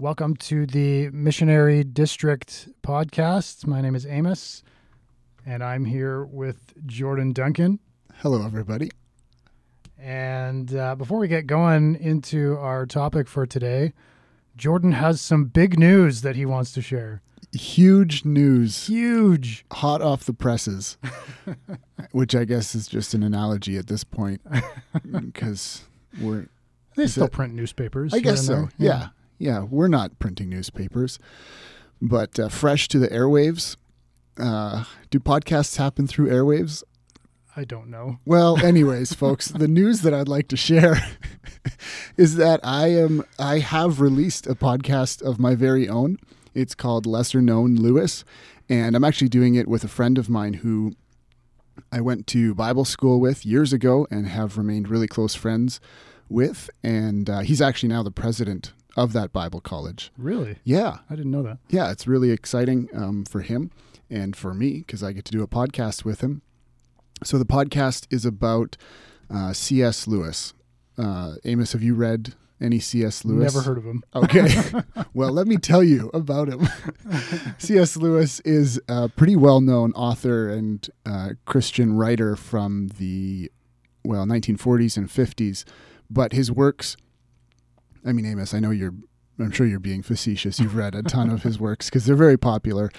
Welcome to the Missionary District Podcast. My name is Amos, and I'm here with Jordan Duncan. Hello, everybody. And before we get going into our topic for today, Jordan has some big news that he wants to share. Huge news. Huge. Hot off the presses, which I guess is just an analogy at this point because we're... They still print newspapers. I guess so, yeah. Yeah, we're not printing newspapers, but fresh to the airwaves. Do podcasts happen through airwaves? I don't know. Well, anyways, folks, the news that I'd like to share is that I have released a podcast of my very own. It's called Lesser Known Lewis, and I'm actually doing it with a friend of mine who I went to Bible school with years ago and have remained really close friends with, and he's actually now the president of that Bible college. Really? Yeah. I didn't know that. Yeah, it's really exciting for him and for me because I get to do a podcast with him. So the podcast is about C.S. Lewis. Amos, have you read any C.S. Lewis? Never heard of him. Okay. Well, let me tell you about him. C.S. Lewis is a pretty well-known author and Christian writer from the, 1940s and 50s, but his works... I mean, Amos, I'm sure you're being facetious. You've read a ton of his works because they're very popular.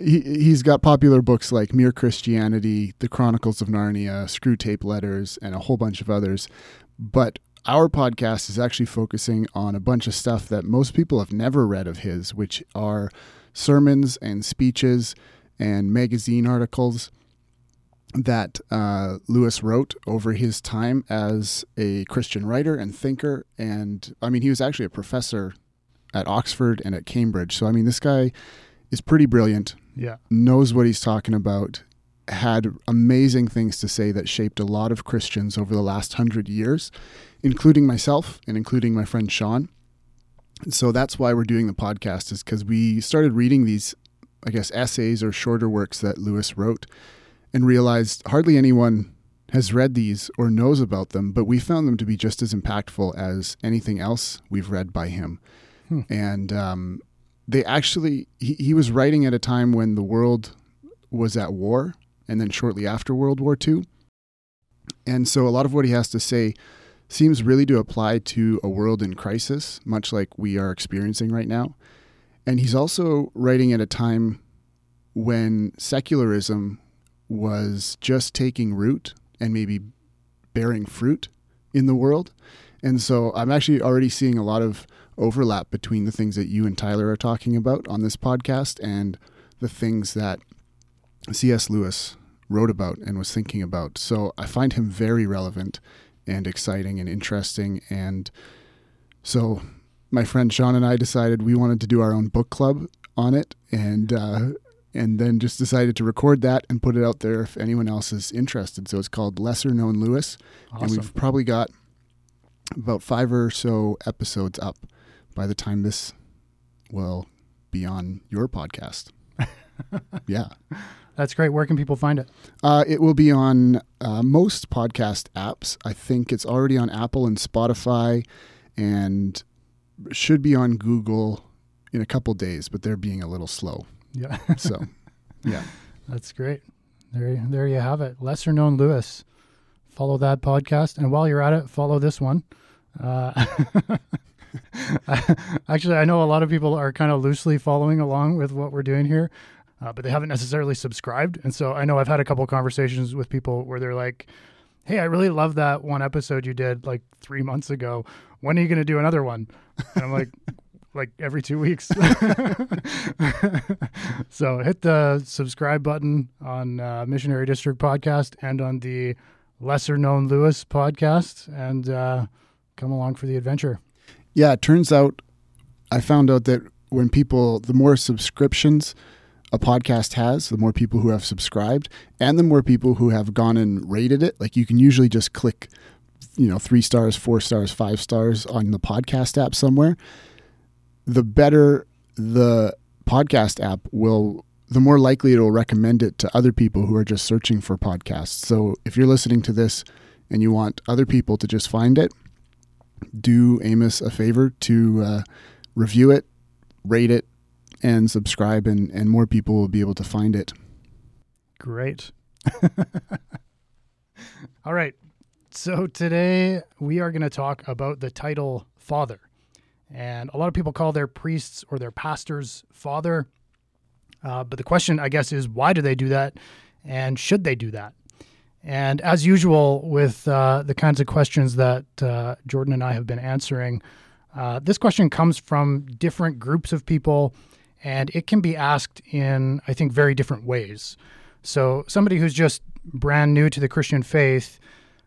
He's got popular books like Mere Christianity, The Chronicles of Narnia, Screwtape Letters, and a whole bunch of others. But our podcast is actually focusing on a bunch of stuff that most people have never read of his, which are sermons and speeches and magazine articles that Lewis wrote over his time as a Christian writer and thinker. And I mean, he was actually a professor at Oxford and at Cambridge. So, I mean, this guy is pretty brilliant, yeah, knows what he's talking about, had amazing things to say that shaped a lot of Christians over the last 100 years, including myself and including my friend Sean. And so that's why we're doing the podcast, is because we started reading these, I guess, essays or shorter works that Lewis wrote and realized hardly anyone has read these or knows about them, but we found them to be just as impactful as anything else we've read by him. Hmm. And they actually, he was writing at a time when the world was at war, and then shortly after World War II. And so a lot of what he has to say seems really to apply to a world in crisis, much like we are experiencing right now. And he's also writing at a time when secularism was just taking root and maybe bearing fruit in the world. And so I'm actually already seeing a lot of overlap between the things that you and Tyler are talking about on this podcast and the things that C.S. Lewis wrote about and was thinking about. So I find him very relevant and exciting and interesting. And so my friend Sean and I decided we wanted to do our own book club on it, and then just decided to record that and put it out there if anyone else is interested. So it's called Lesser Known Lewis. Awesome. And we've probably got about 5 or so episodes up by the time this will be on your podcast. Yeah. That's great. Where can people find it? It will be on most podcast apps. I think it's already on Apple and Spotify and should be on Google in a couple days, but they're being a little slow. Yeah. So, yeah. That's great. There you have it. Lesser Known Lewis. Follow that podcast. And while you're at it, follow this one. Actually, I know a lot of people are kind of loosely following along with what we're doing here, but they haven't necessarily subscribed. And so I know I've had a couple conversations with people where they're like, hey, I really love that one episode you did like 3 months ago. When are you going to do another one? And I'm like... like every 2 weeks. So hit the subscribe button on Missionary District Podcast and on the Lesser Known Lewis podcast, and come along for the adventure. Yeah, it turns out, I found out that when people, the more subscriptions a podcast has, the more people who have subscribed and the more people who have gone and rated it, like you can usually just click, 3 stars, 4 stars, 5 stars on the podcast app somewhere. The better the podcast app will, the more likely it'll recommend it to other people who are just searching for podcasts. So if you're listening to this and you want other people to just find it, do Amos a favor to review it, rate it, and subscribe, and more people will be able to find it. Great. All right. So today we are going to talk about the title Father. And a lot of people call their priests or their pastors Father. But the question, I guess, is why do they do that? And should they do that? And as usual with the kinds of questions that Jordan and I have been answering, this question comes from different groups of people, and it can be asked in, I think, very different ways. So somebody who's just brand new to the Christian faith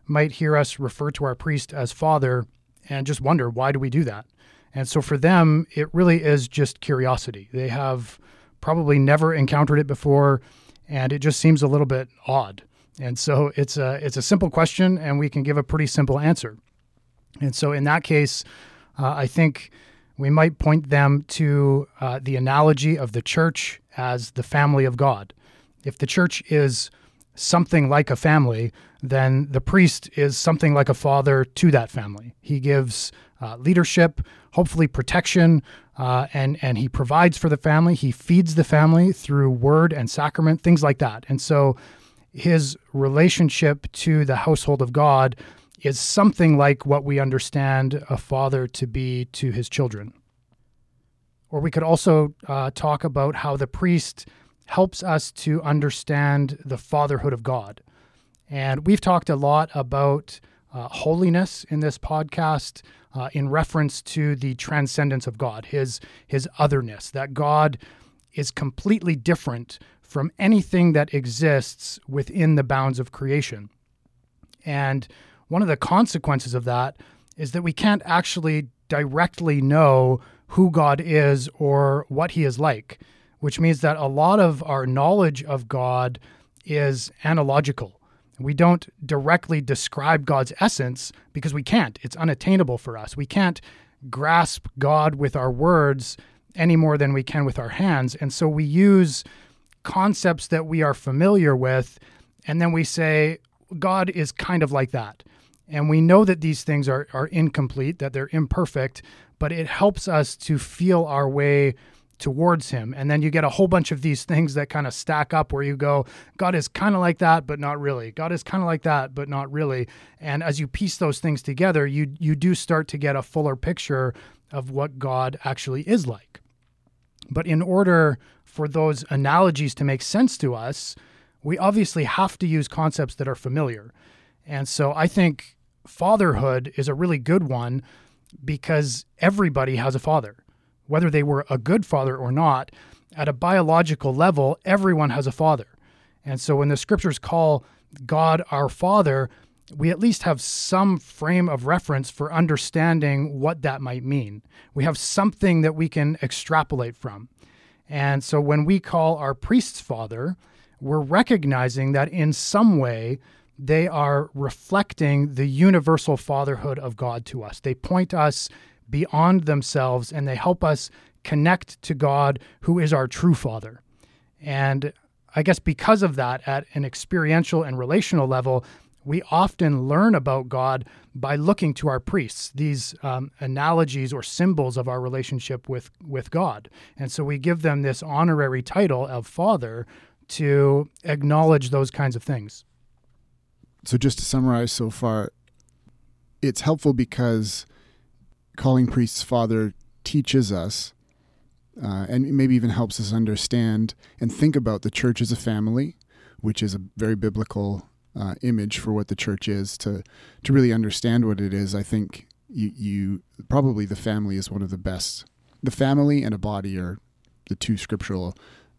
might hear us refer to our priest as Father and just wonder, why do we do that? And so for them, it really is just curiosity. They have probably never encountered it before, and it just seems a little bit odd. And so it's a simple question, and we can give a pretty simple answer. And so in that case, I think we might point them to the analogy of the church as the family of God. If the church is something like a family, then the priest is something like a father to that family. He gives leadership, hopefully protection, and he provides for the family. He feeds the family through word and sacrament, things like that. And so his relationship to the household of God is something like what we understand a father to be to his children. Or we could also talk about how the priest helps us to understand the fatherhood of God. And we've talked a lot about holiness in this podcast in reference to the transcendence of God, his otherness, that God is completely different from anything that exists within the bounds of creation. And one of the consequences of that is that we can't actually directly know who God is or what he is like, which means that a lot of our knowledge of God is analogical. We don't directly describe God's essence because we can't. It's unattainable for us. We can't grasp God with our words any more than we can with our hands. And so we use concepts that we are familiar with, and then we say, God is kind of like that. And we know that these things are incomplete, that they're imperfect, but it helps us to feel our way towards him. And then you get a whole bunch of these things that kind of stack up where you go, God is kind of like that, but not really. God is kind of like that, but not really. And as you piece those things together, you do start to get a fuller picture of what God actually is like. But in order for those analogies to make sense to us, we obviously have to use concepts that are familiar. And so I think fatherhood is a really good one because everybody has a father. Whether they were a good father or not, at a biological level, everyone has a father. And so when the scriptures call God our Father, we at least have some frame of reference for understanding what that might mean. We have something that we can extrapolate from. And so when we call our priests Father, we're recognizing that in some way they are reflecting the universal fatherhood of God to us. They point us beyond themselves, and they help us connect to God, who is our true Father. And I guess because of that, at an experiential and relational level, we often learn about God by looking to our priests, these analogies or symbols of our relationship with God. And so we give them this honorary title of Father to acknowledge those kinds of things. So just to summarize so far, it's helpful because calling priests Father teaches us and maybe even helps us understand and think about the church as a family, which is a very biblical image for what the church is. To really understand what it is, I think you probably the family is one of the best. The family and a body are the two scriptural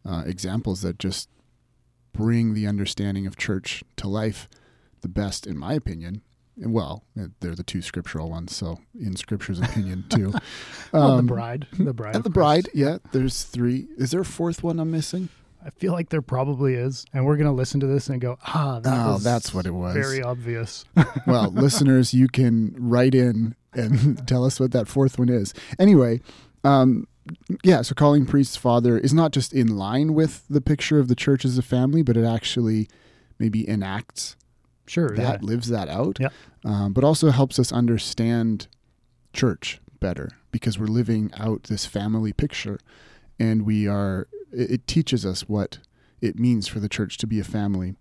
examples that just bring the understanding of church to life the best, in my opinion. Well, they're the two scriptural ones, so in Scripture's opinion, too. Well, the bride. And the bride, yeah, there's three. Is there a fourth one I'm missing? I feel like there probably is, and we're going to listen to this and go, that's what it was. Very obvious. Well, listeners, you can write in and tell us what that fourth one is. Anyway, so calling priests Father is not just in line with the picture of the church as a family, but it actually maybe enacts lives that out, but also helps us understand church better because we're living out this family picture, and we are, it teaches us what it means for the church to be a family.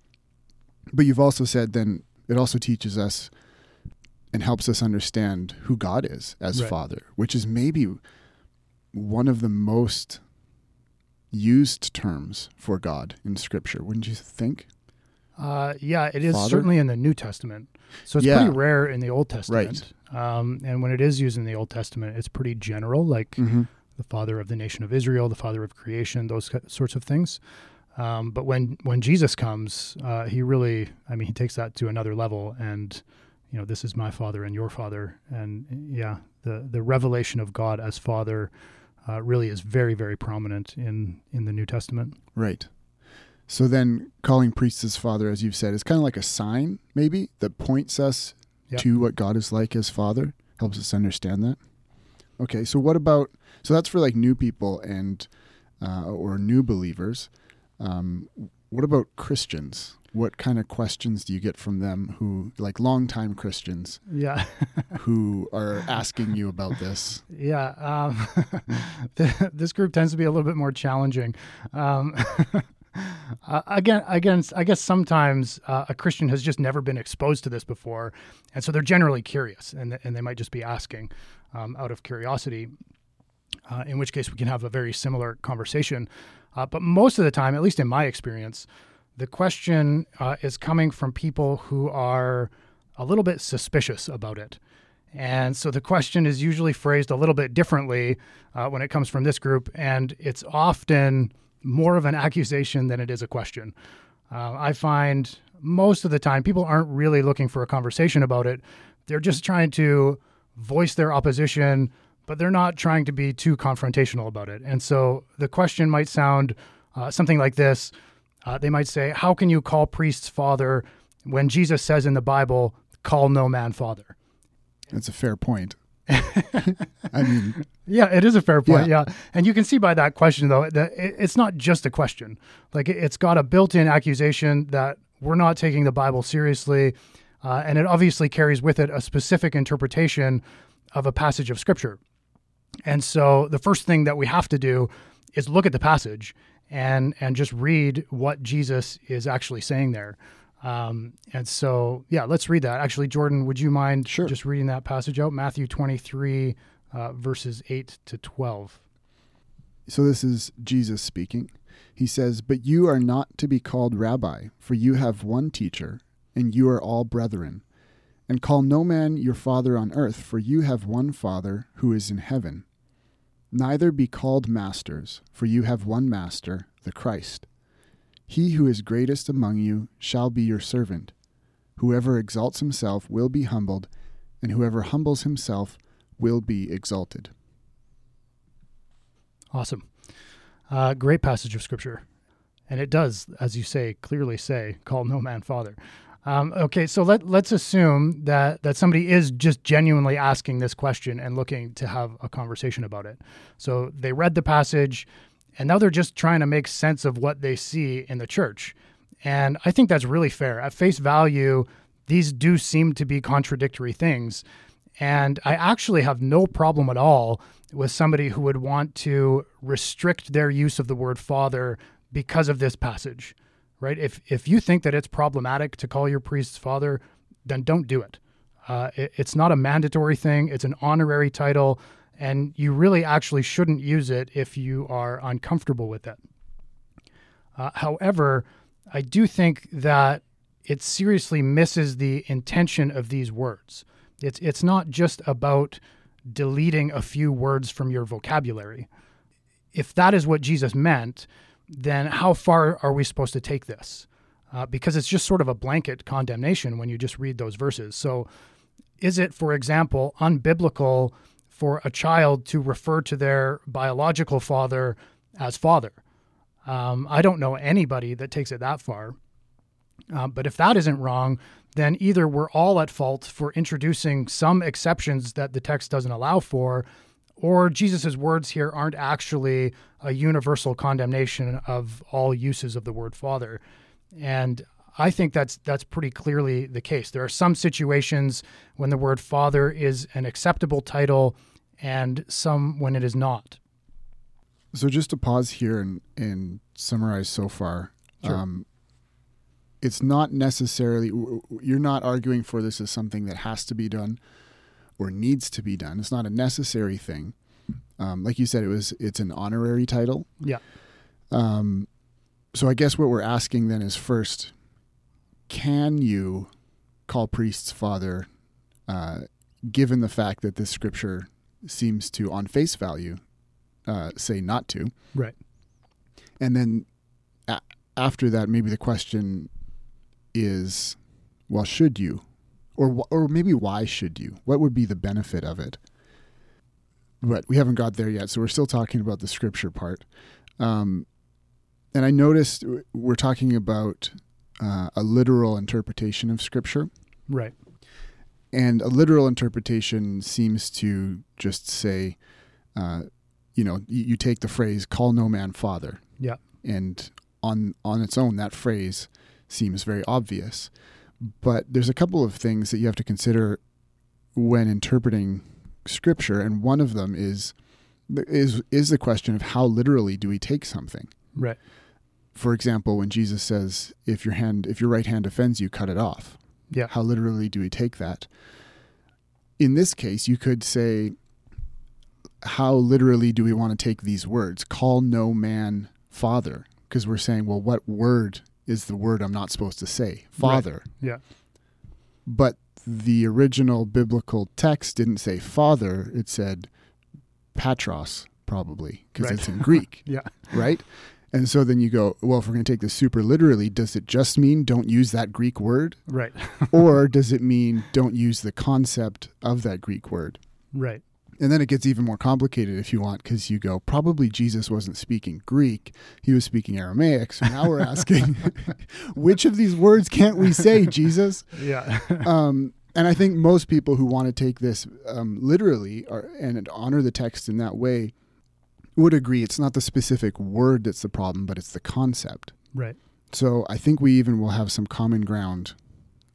But you've also said then it also teaches us and helps us understand who God is as right. Father, which is maybe one of the most used terms for God in Scripture, wouldn't you think? Yeah, it is Father? Certainly in the New Testament. So it's pretty rare in the Old Testament. Right. And when it is used in the Old Testament, it's pretty general, like the Father of the nation of Israel, the Father of creation, those sorts of things. But when Jesus comes, he really, I mean, he takes that to another level. And, you know, this is my Father and your Father. And yeah, the revelation of God as Father really is very, very prominent in the New Testament. Right. So then calling priests as Father, as you've said, is kind of like a sign maybe that points us to what God is like as Father, helps us understand that. Okay. So what about, so that's for like new people and, or new believers. What about Christians? What kind of questions do you get from them who, like longtime Christians, who are asking you about this? This group tends to be a little bit more challenging. I guess sometimes a Christian has just never been exposed to this before, and so they're generally curious, and they might just be asking out of curiosity, in which case we can have a very similar conversation. But most of the time, at least in my experience, the question is coming from people who are a little bit suspicious about it. And so the question is usually phrased a little bit differently when it comes from this group, and it's often more of an accusation than it is a question. I find most of the time people aren't really looking for a conversation about it. They're just trying to voice their opposition, but they're not trying to be too confrontational about it. And so the question might sound something like this. They might say, how can you call priests Father when Jesus says in the Bible, call no man Father? That's a fair point. I mean, yeah, it is a fair point. Yeah. And you can see by that question, though, that it's not just a question. Like it's got a built-in accusation that we're not taking the Bible seriously. And it obviously carries with it a specific interpretation of a passage of Scripture. And so the first thing that we have to do is look at the passage and just read what Jesus is actually saying there. And so, yeah, let's read that. Actually, Jordan, would you mind just reading that passage out? Matthew 23, verses 8 to 12. So this is Jesus speaking. He says, "But you are not to be called rabbi, for you have one teacher, and you are all brethren. And call no man your father on earth, for you have one Father who is in heaven. Neither be called masters, for you have one Master, the Christ. He who is greatest among you shall be your servant. Whoever exalts himself will be humbled, and whoever humbles himself will be exalted." Awesome. Great passage of Scripture. And it does, as you say, clearly say, call no man Father. Okay, so let's assume that somebody is just genuinely asking this question and looking to have a conversation about it. So they read the passage, and now they're just trying to make sense of what they see in the church. And I think that's really fair. At face value, these do seem to be contradictory things. And I actually have no problem at all with somebody who would want to restrict their use of the word Father because of this passage, right? If you think that it's problematic to call your priests Father, then don't do it. It's not a mandatory thing. It's an honorary title. And you really actually shouldn't use it if you are uncomfortable with it. However, I do think that it seriously misses the intention of these words. It's not just about deleting a few words from your vocabulary. If that is what Jesus meant, then how far are we supposed to take this? Because it's just sort of a blanket condemnation when you just read those verses. So is it, for example, unbiblical for a child to refer to their biological father as Father? I don't know anybody that takes it that far. But if that isn't wrong, then either we're all at fault for introducing some exceptions that the text doesn't allow for, or Jesus's words here aren't actually a universal condemnation of all uses of the word Father. And I think that's pretty clearly the case. There are some situations when the word Father is an acceptable title and some when it is not. So just to pause here and summarize so far, sure. It's not necessarily, you're not arguing for this as something that has to be done or needs to be done. It's not a necessary thing. Like you said, it's an honorary title. Yeah. So I guess what we're asking then is first, can you call priests father, given the fact that this scripture seems to, on face value, say not to. Right. And then after that, maybe the question is, well, should you? Or maybe why should you? What would be the benefit of it? But we haven't got there yet, so we're still talking about the scripture part. And I noticed we're talking about a literal interpretation of scripture. Right. And a literal interpretation seems to just say, you take the phrase, call no man father. Yeah. And on its own, that phrase seems very obvious. But there's a couple of things that you have to consider when interpreting scripture. And one of them is the question of how literally do we take something? Right. For example, when Jesus says, if your right hand offends you, cut it off. Yeah. How literally do we take that? In this case, you could say, how literally do we want to take these words? Call no man father. Because we're saying, well, what word is the word I'm not supposed to say? Father. Right. Yeah. But the original biblical text didn't say father. It said patros, probably, because It's in Greek. Yeah. Right? And so then you go, well, if we're going to take this super literally, does it just mean don't use that Greek word? Right. Or does it mean don't use the concept of that Greek word? Right. And then it gets even more complicated if you want, because you go, probably Jesus wasn't speaking Greek. He was speaking Aramaic. So now we're asking, which of these words can't we say, Jesus? Yeah. And I think most people who want to take this literally and honor the text in that way would agree it's not the specific word that's the problem, but it's the concept. Right. So I think we even will have some common ground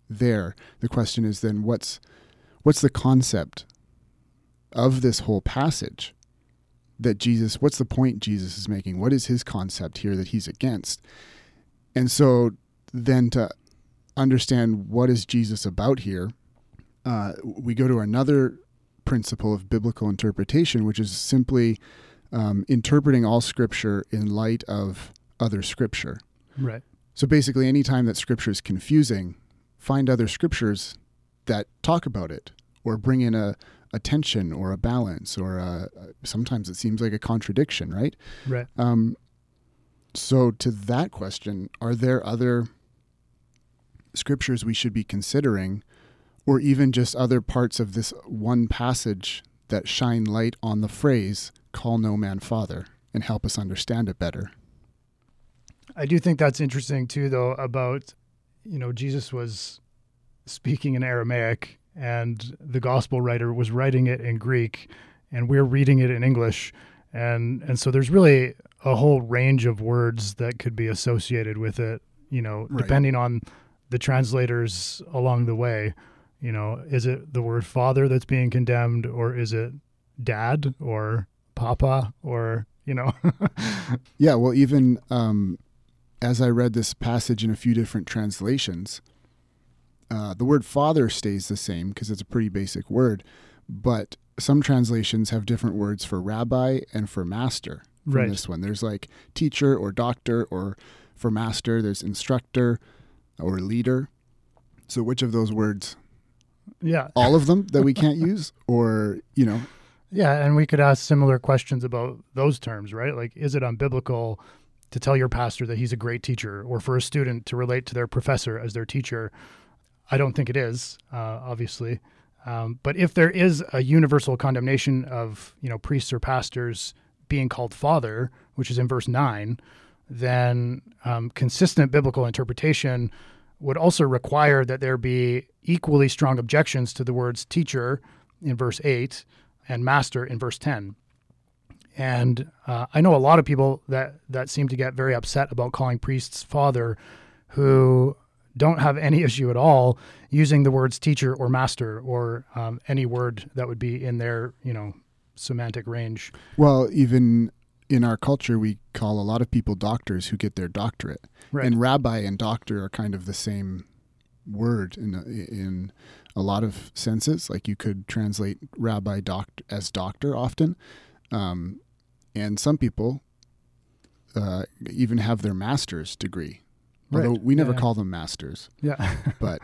there. The question is then what's the concept of this whole passage that Jesus, what's the point Jesus is making? What is his concept here that he's against? And so then to understand what is Jesus about here, we go to another principle of biblical interpretation, which is simply interpreting all scripture in light of other scripture. Right. So basically, any time that scripture is confusing, find other scriptures that talk about it or bring in a tension or a balance or sometimes it seems like a contradiction, right? Right. So to that question, are there other scriptures we should be considering or even just other parts of this one passage that shine light on the phrase, call no man father, and help us understand it better? I do think that's interesting too, though, about, Jesus was speaking in Aramaic and the gospel writer was writing it in Greek and we're reading it in English. And so there's really a whole range of words that could be associated with it, right. Depending on the translators along the way, is it the word father that's being condemned or is it dad or Papa or, Yeah, well, even as I read this passage in a few different translations, the word father stays the same because it's a pretty basic word, but some translations have different words for rabbi and for master from right. This one. There's like teacher or doctor, or for master, there's instructor or leader. So which of those words? Yeah. All of them that we can't use or, Yeah, and we could ask similar questions about those terms, right? Like, is it unbiblical to tell your pastor that he's a great teacher or for a student to relate to their professor as their teacher? I don't think it is, obviously. But if there is a universal condemnation of, priests or pastors being called father, which is in verse 9, then consistent biblical interpretation would also require that there be equally strong objections to the words teacher in verse 8, and master in verse 10. And I know a lot of people that seem to get very upset about calling priests father who don't have any issue at all using the words teacher or master or any word that would be in their, semantic range. Well, even in our culture, we call a lot of people doctors who get their doctorate. Right. And rabbi and doctor are kind of the same word in a lot of senses. Like you could translate rabbi as doctor often. And some people even have their master's degree. Right. Although we never call them masters. Yeah. But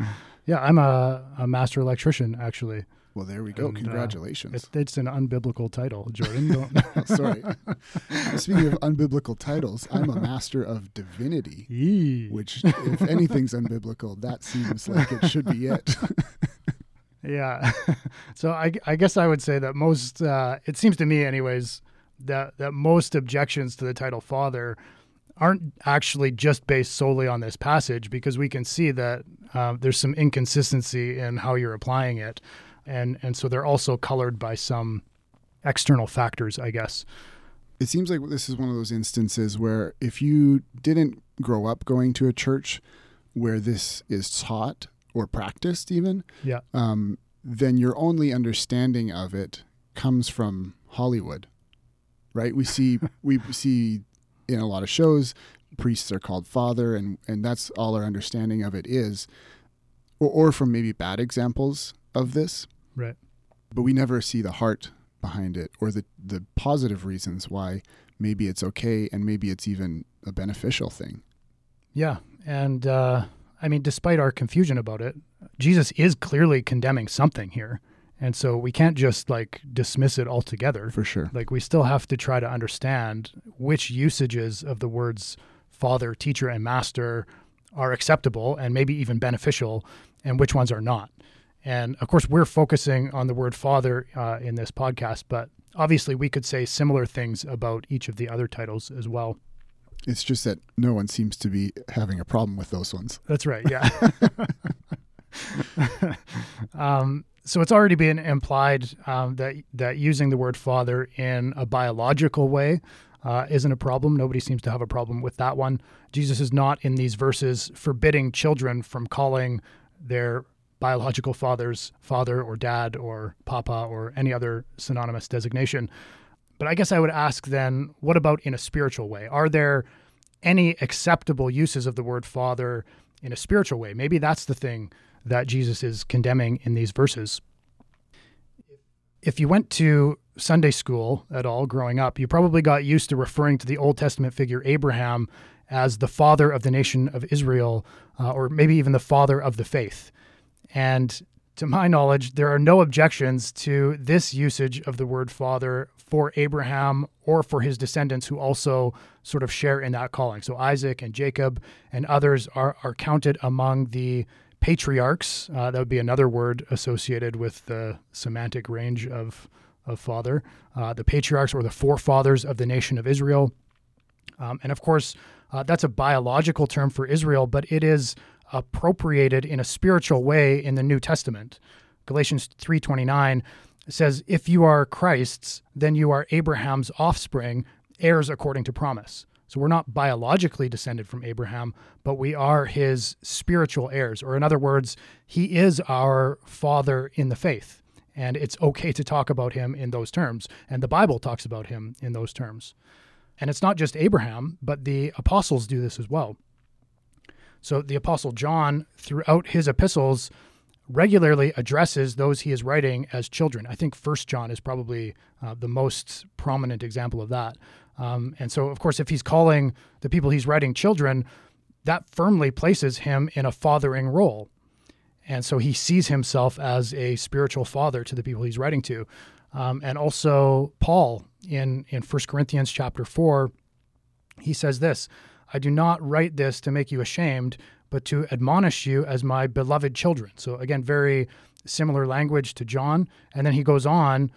yeah, I'm a master electrician, actually. Well, there we go. And, congratulations. It's an unbiblical title, Jordan. Don't... Sorry. Speaking of unbiblical titles, I'm a master of divinity, which if anything's unbiblical, that seems like it should be it. Yeah. So I guess I would say that most, it seems to me anyways, that most objections to the title Father aren't actually just based solely on this passage, because we can see that there's some inconsistency in how you're applying it. And so they're also colored by some external factors, I guess. It seems like this is one of those instances where if you didn't grow up going to a church where this is taught or practiced even, then your only understanding of it comes from Hollywood, right? We see in a lot of shows, priests are called Father, and that's all our understanding of it is, or from maybe bad examples of this. Right. But we never see the heart behind it or the positive reasons why maybe it's okay and maybe it's even a beneficial thing. Yeah. And I mean, despite our confusion about it, Jesus is clearly condemning something here. And so we can't just like dismiss it altogether. For sure. Like we still have to try to understand which usages of the words Father, Teacher, and Master are acceptable and maybe even beneficial and which ones are not. And of course, we're focusing on the word Father in this podcast, but obviously we could say similar things about each of the other titles as well. It's just that no one seems to be having a problem with those ones. That's right, yeah. So it's already been implied that using the word Father in a biological way isn't a problem. Nobody seems to have a problem with that one. Jesus is not in these verses forbidding children from calling their biological fathers, father or dad or papa or any other synonymous designation. But I guess I would ask then, what about in a spiritual way? Are there any acceptable uses of the word Father in a spiritual way? Maybe that's the thing that Jesus is condemning in these verses. If you went to Sunday school at all growing up, you probably got used to referring to the Old Testament figure Abraham as the father of the nation of Israel, or maybe even the father of the faith. And to my knowledge, there are no objections to this usage of the word Father for Abraham or for his descendants who also sort of share in that calling. So Isaac and Jacob and others are counted among the patriarchs. That would be another word associated with the semantic range of Father. The patriarchs or the forefathers of the nation of Israel. And of course, that's a biological term for Israel, but it is appropriated in a spiritual way in the New Testament. Galatians 3:29 says, if you are Christ's, then you are Abraham's offspring, heirs according to promise. So we're not biologically descended from Abraham, but we are his spiritual heirs. Or in other words, he is our father in the faith. And it's okay to talk about him in those terms. And the Bible talks about him in those terms. And it's not just Abraham, but the apostles do this as well. So the Apostle John, throughout his epistles, regularly addresses those he is writing as children. I think 1 John is probably the most prominent example of that. And so, of course, if he's calling the people he's writing children, that firmly places him in a fathering role. And so he sees himself as a spiritual father to the people he's writing to. And also Paul in 1 Corinthians chapter 4, he says this, I do not write this to make you ashamed, but to admonish you as my beloved children. So again, very similar language to John. And then he goes on,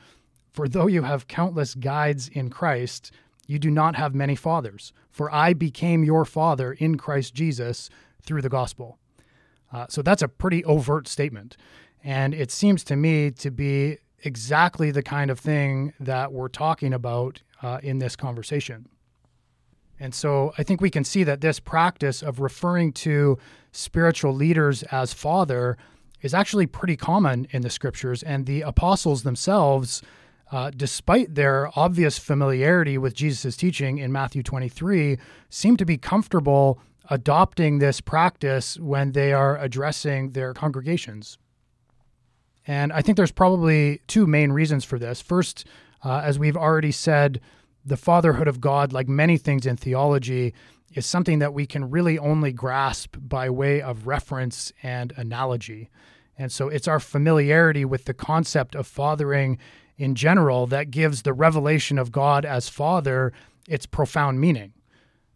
for though you have countless guides in Christ, you do not have many fathers. For I became your father in Christ Jesus through the gospel. So that's a pretty overt statement. And it seems to me to be exactly the kind of thing that we're talking about in this conversation. And so I think we can see that this practice of referring to spiritual leaders as Father is actually pretty common in the scriptures. And the apostles themselves despite their obvious familiarity with Jesus' teaching in Matthew 23, seem to be comfortable adopting this practice when they are addressing their congregations. And I think there's probably two main reasons for this. First, as we've already said, the fatherhood of God, like many things in theology, is something that we can really only grasp by way of reference and analogy. And so it's our familiarity with the concept of fathering in general that gives the revelation of God as Father its profound meaning.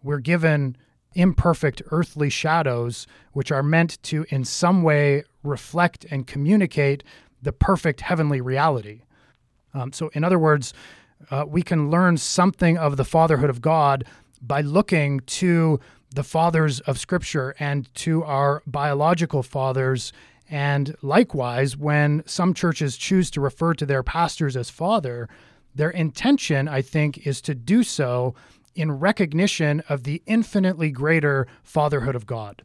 We're given imperfect earthly shadows, which are meant to in some way reflect and communicate the perfect heavenly reality. So in other words, we can learn something of the fatherhood of God by looking to the fathers of Scripture and to our biological fathers. And likewise, when some churches choose to refer to their pastors as father, their intention, I think, is to do so in recognition of the infinitely greater fatherhood of God.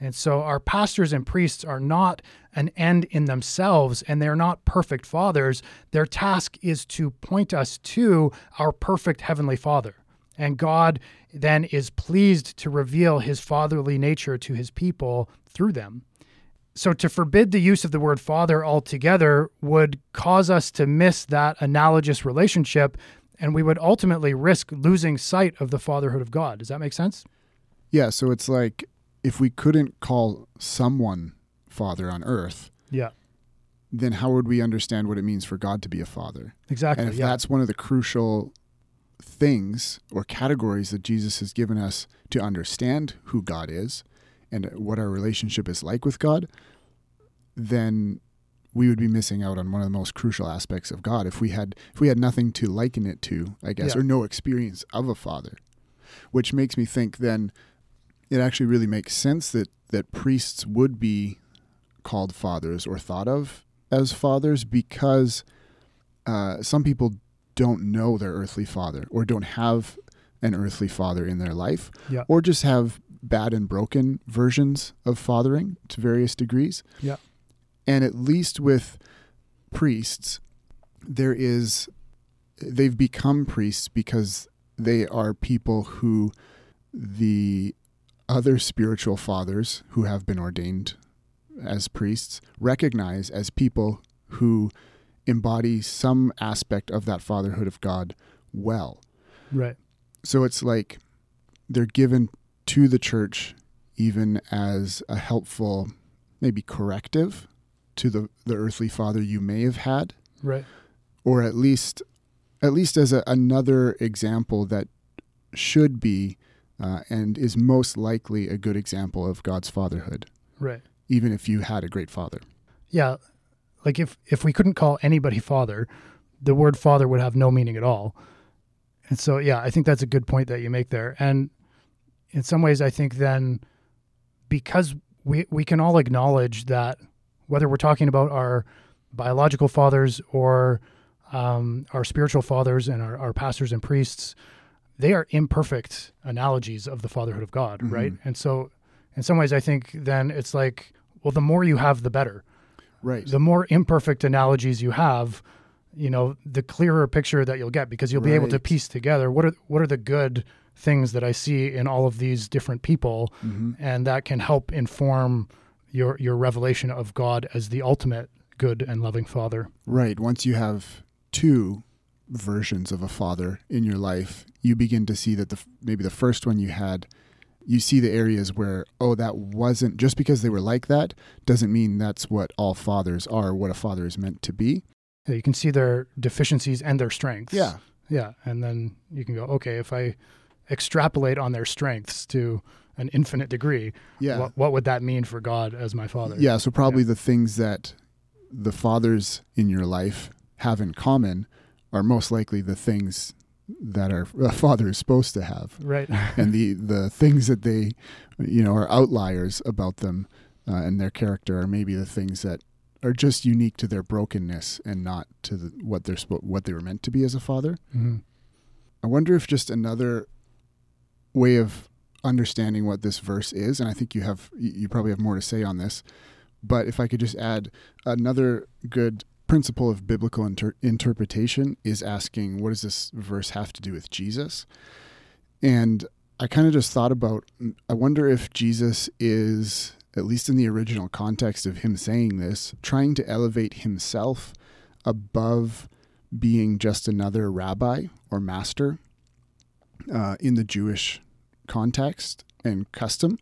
And so our pastors and priests are not an end in themselves, and they're not perfect fathers. Their task is to point us to our perfect Heavenly Father. And God then is pleased to reveal his fatherly nature to his people through them. So to forbid the use of the word father altogether would cause us to miss that analogous relationship, and we would ultimately risk losing sight of the fatherhood of God. Does that make sense? Yeah, so it's like if we couldn't call someone father on earth, then how would we understand what it means for God to be a father? Exactly. And if that's one of the crucial things or categories that Jesus has given us to understand who God is and what our relationship is like with God, then we would be missing out on one of the most crucial aspects of God if we had nothing to liken it to, I guess, or no experience of a father, which makes me think then it actually really makes sense that priests would be called fathers or thought of as fathers because some people don't know their earthly father or don't have an earthly father in their life or just have bad and broken versions of fathering to various degrees. Yeah. And at least with priests, they've become priests because they are people who the other spiritual fathers who have been ordained as priests recognize as people who embody some aspect of that fatherhood of God well. Right. So it's like they're given to the church even as a helpful, maybe corrective to the earthly father you may have had. Right. Or at least as another example that should be and is most likely a good example of God's fatherhood. Right. Even if you had a great father. Yeah. Like if we couldn't call anybody father, the word father would have no meaning at all. And so, yeah, I think that's a good point that you make there. And in some ways, I think then because we can all acknowledge that whether we're talking about our biological fathers or our spiritual fathers and our pastors and priests, they are imperfect analogies of the fatherhood of God, mm-hmm. right? And so in some ways, I think then it's like, well, the more you have, the better. Right. The more imperfect analogies you have, you know, the clearer picture that you'll get because you'll be able to piece together what are the good things that I see in all of these different people, mm-hmm. and that can help inform your revelation of God as the ultimate good and loving Father. Right. Once you have two versions of a father in your life, you begin to see that maybe the first one you had, you see the areas where, that wasn't, just because they were like that doesn't mean that's what all fathers are, what a father is meant to be. Yeah, you can see their deficiencies and their strengths. Yeah. Yeah. And then you can go, okay, if I extrapolate on their strengths to an infinite degree, what would that mean for God as my father? Yeah. So probably the things that the fathers in your life have in common are most likely the things that a father is supposed to have. Right. And the things that they, you know, are outliers about them and their character are maybe the things that are just unique to their brokenness and not to what they were meant to be as a father. Mm-hmm. I wonder if just another way of understanding what this verse is, and I think you probably have more to say on this, but if I could just add another good principle of biblical interpretation is asking, what does this verse have to do with Jesus? And I kind of just thought about, I wonder if Jesus is, at least in the original context of him saying this, trying to elevate himself above being just another rabbi or master in the Jewish context and custom,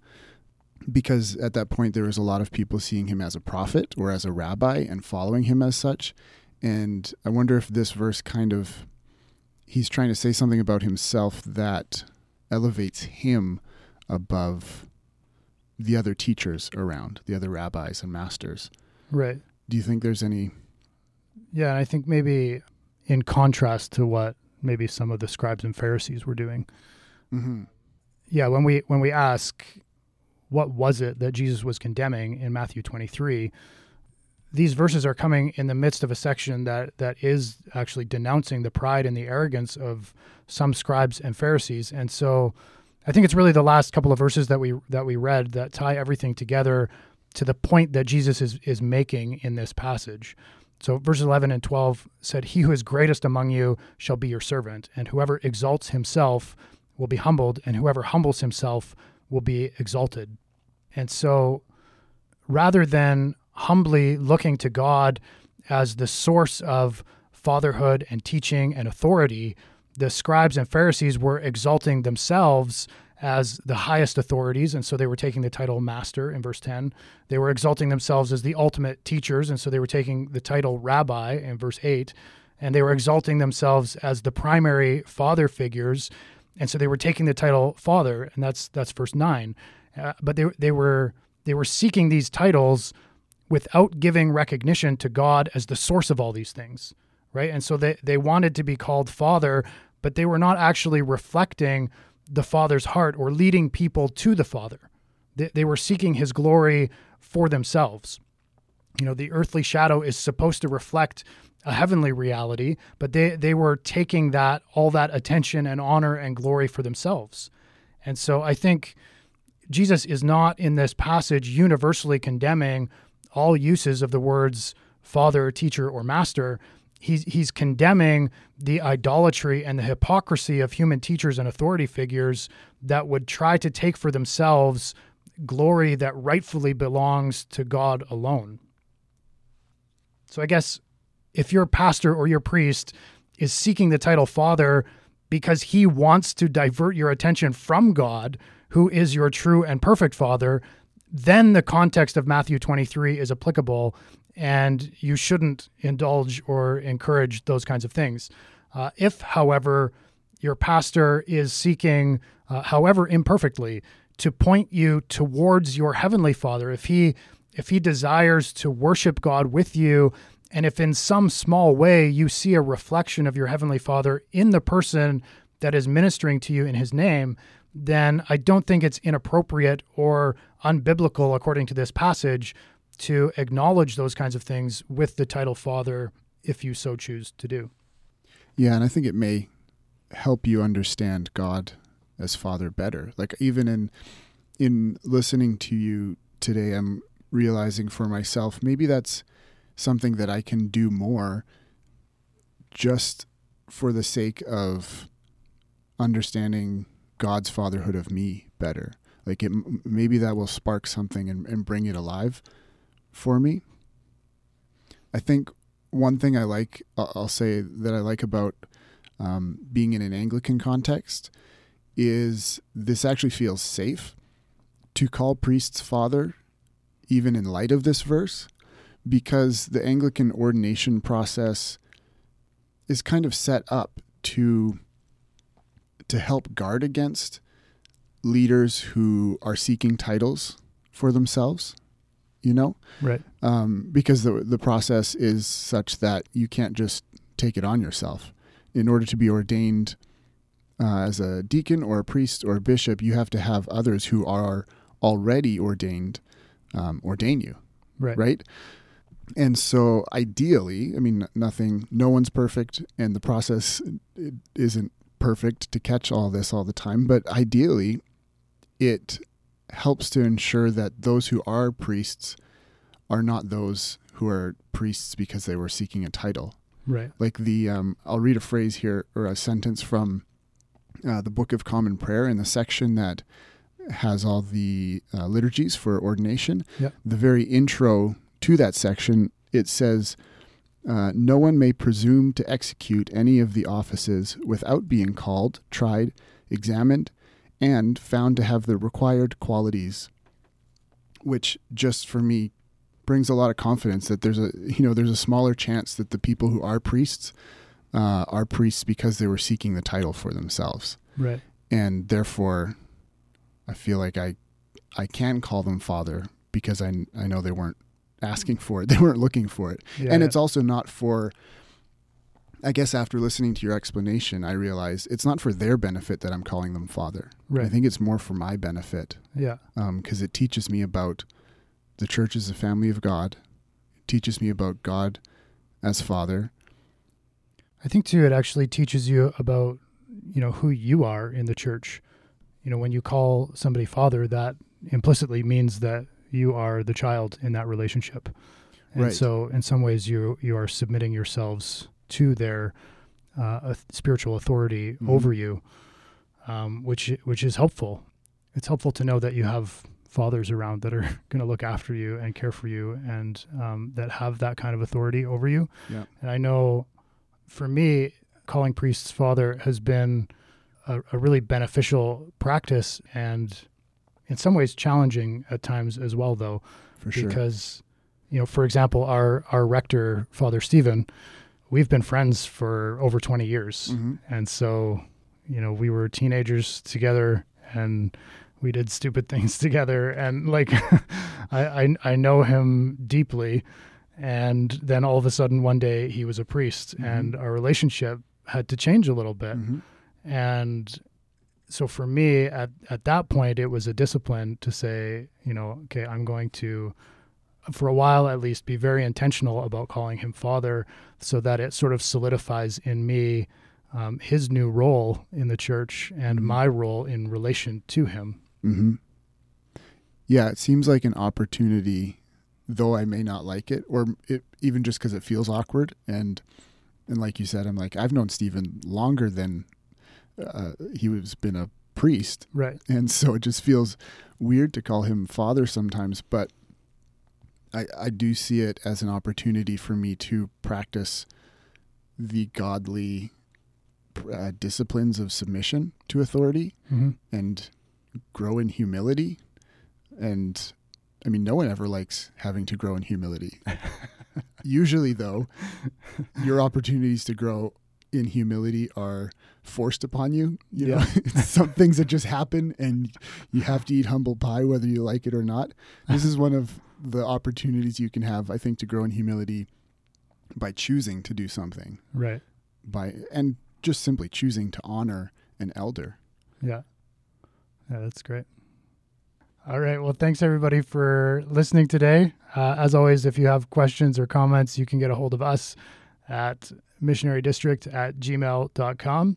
because at that point there was a lot of people seeing him as a prophet or as a rabbi and following him as such. And I wonder if this verse kind of, he's trying to say something about himself that elevates him above the other teachers around, the other rabbis and masters. Right. Do you think there's any... Yeah, I think maybe in contrast to what maybe some of the scribes and Pharisees were doing. Mm-hmm. Yeah, when we ask, what was it that Jesus was condemning in Matthew 23, these verses are coming in the midst of a section that is actually denouncing the pride and the arrogance of some scribes and Pharisees. And so I think it's really the last couple of verses that we read that tie everything together to the point that Jesus is making in this passage. So verses 11 and 12 said, "He who is greatest among you shall be your servant, and whoever exalts himself will be humbled, and whoever humbles himself will be exalted." And so rather than humbly looking to God as the source of fatherhood and teaching and authority, the scribes and Pharisees were exalting themselves as the highest authorities, and so they were taking the title master in verse 10. They were exalting themselves as the ultimate teachers, and so they were taking the title rabbi in verse 8. And they were exalting themselves as the primary father figures, and so they were taking the title father, and that's verse 9. But they were seeking these titles without giving recognition to God as the source of all these things, right? And so they wanted to be called father, but they were not actually reflecting the Father's heart or leading people to the Father. They were seeking his glory for themselves. You know, the earthly shadow is supposed to reflect a heavenly reality, but they were taking that, all that attention and honor and glory for themselves. And so I think Jesus is not in this passage universally condemning all uses of the words father, teacher, or master. He's condemning the idolatry and the hypocrisy of human teachers and authority figures that would try to take for themselves glory that rightfully belongs to God alone. So I guess if your pastor or your priest is seeking the title father because he wants to divert your attention from God, who is your true and perfect father, then the context of Matthew 23 is applicable, and you shouldn't indulge or encourage those kinds of things. If, however, your pastor is seeking, however imperfectly, to point you towards your heavenly Father, if he desires to worship God with you, and if in some small way you see a reflection of your heavenly Father in the person that is ministering to you in his name, then I don't think it's inappropriate or unbiblical, according to this passage, to acknowledge those kinds of things with the title Father, if you so choose to do. Yeah, and I think it may help you understand God as Father better. Like, even in listening to you today, I'm realizing for myself, maybe that's something that I can do more just for the sake of understanding God's fatherhood of me better. Like, maybe that will spark something and bring it alive for me. I think one thing I'll say that I like about being in an Anglican context is this actually feels safe to call priests father, even in light of this verse, because the Anglican ordination process is kind of set up to help guard against leaders who are seeking titles for themselves, you know? Right. Because the process is such that you can't just take it on yourself. In order to be ordained as a deacon or a priest or a bishop, you have to have others who are already ordained ordain you. Right. Right. And so ideally, I mean, no one's perfect, and the process isn't perfect to catch all this all the time, but ideally it helps to ensure that those who are priests are not those who are priests because they were seeking a title. Right. Like I'll read a phrase here or a sentence from the Book of Common Prayer in the section that has all the liturgies for ordination. Yep. The very intro to that section, it says, no one may presume to execute any of the offices without being called, tried, examined, and found to have the required qualities, which just for me brings a lot of confidence that there's a smaller chance that the people who are priests because they were seeking the title for themselves. Right. And therefore I feel like I can call them father because I know they weren't asking for it. They weren't looking for it. Yeah, and it's also not for, I guess after listening to your explanation, I realized it's not for their benefit that I'm calling them father. Right. I think it's more for my benefit. Yeah. Because it teaches me about the church as a family of God. It teaches me about God as father. I think too, it actually teaches you about, who you are in the church. When you call somebody father, that implicitly means that you are the child in that relationship. And right. So in some ways you are submitting yourselves to their spiritual authority mm-hmm. over you, which is helpful. It's helpful to know that you have fathers around that are going to look after you and care for you and that have that kind of authority over you. Yeah. And I know for me, calling priests father has been a really beneficial practice and in some ways challenging at times as well, though, for sure. Because, for example, our rector, Father Stephen, we've been friends for over 20 years. Mm-hmm. And so, we were teenagers together and we did stupid things together. And I know him deeply. And then all of a sudden one day he was a priest mm-hmm. and our relationship had to change a little bit. Mm-hmm. And so for me, at that point, it was a discipline to say, okay, I'm going to, for a while at least, be very intentional about calling him father so that it sort of solidifies in me his new role in the church and mm-hmm. my role in relation to him. Mm-hmm. Yeah, it seems like an opportunity, though I may not like it, or it, even just because it feels awkward. And like you said, I'm like, I've known Stephen longer than he was been a priest. Right. And so it just feels weird to call him father sometimes, but I do see it as an opportunity for me to practice the godly disciplines of submission to authority mm-hmm. and grow in humility. And I mean, no one ever likes having to grow in humility. Usually though, your opportunities to grow in humility are forced upon you. You know, it's some things that just happen and you have to eat humble pie, whether you like it or not. This is one of the opportunities you can have, I think, to grow in humility by choosing to do something. Right. And just simply choosing to honor an elder. Yeah. Yeah, that's great. All right. Well, thanks everybody for listening today. As always, if you have questions or comments, you can get a hold of us at missionarydistrict@gmail.com.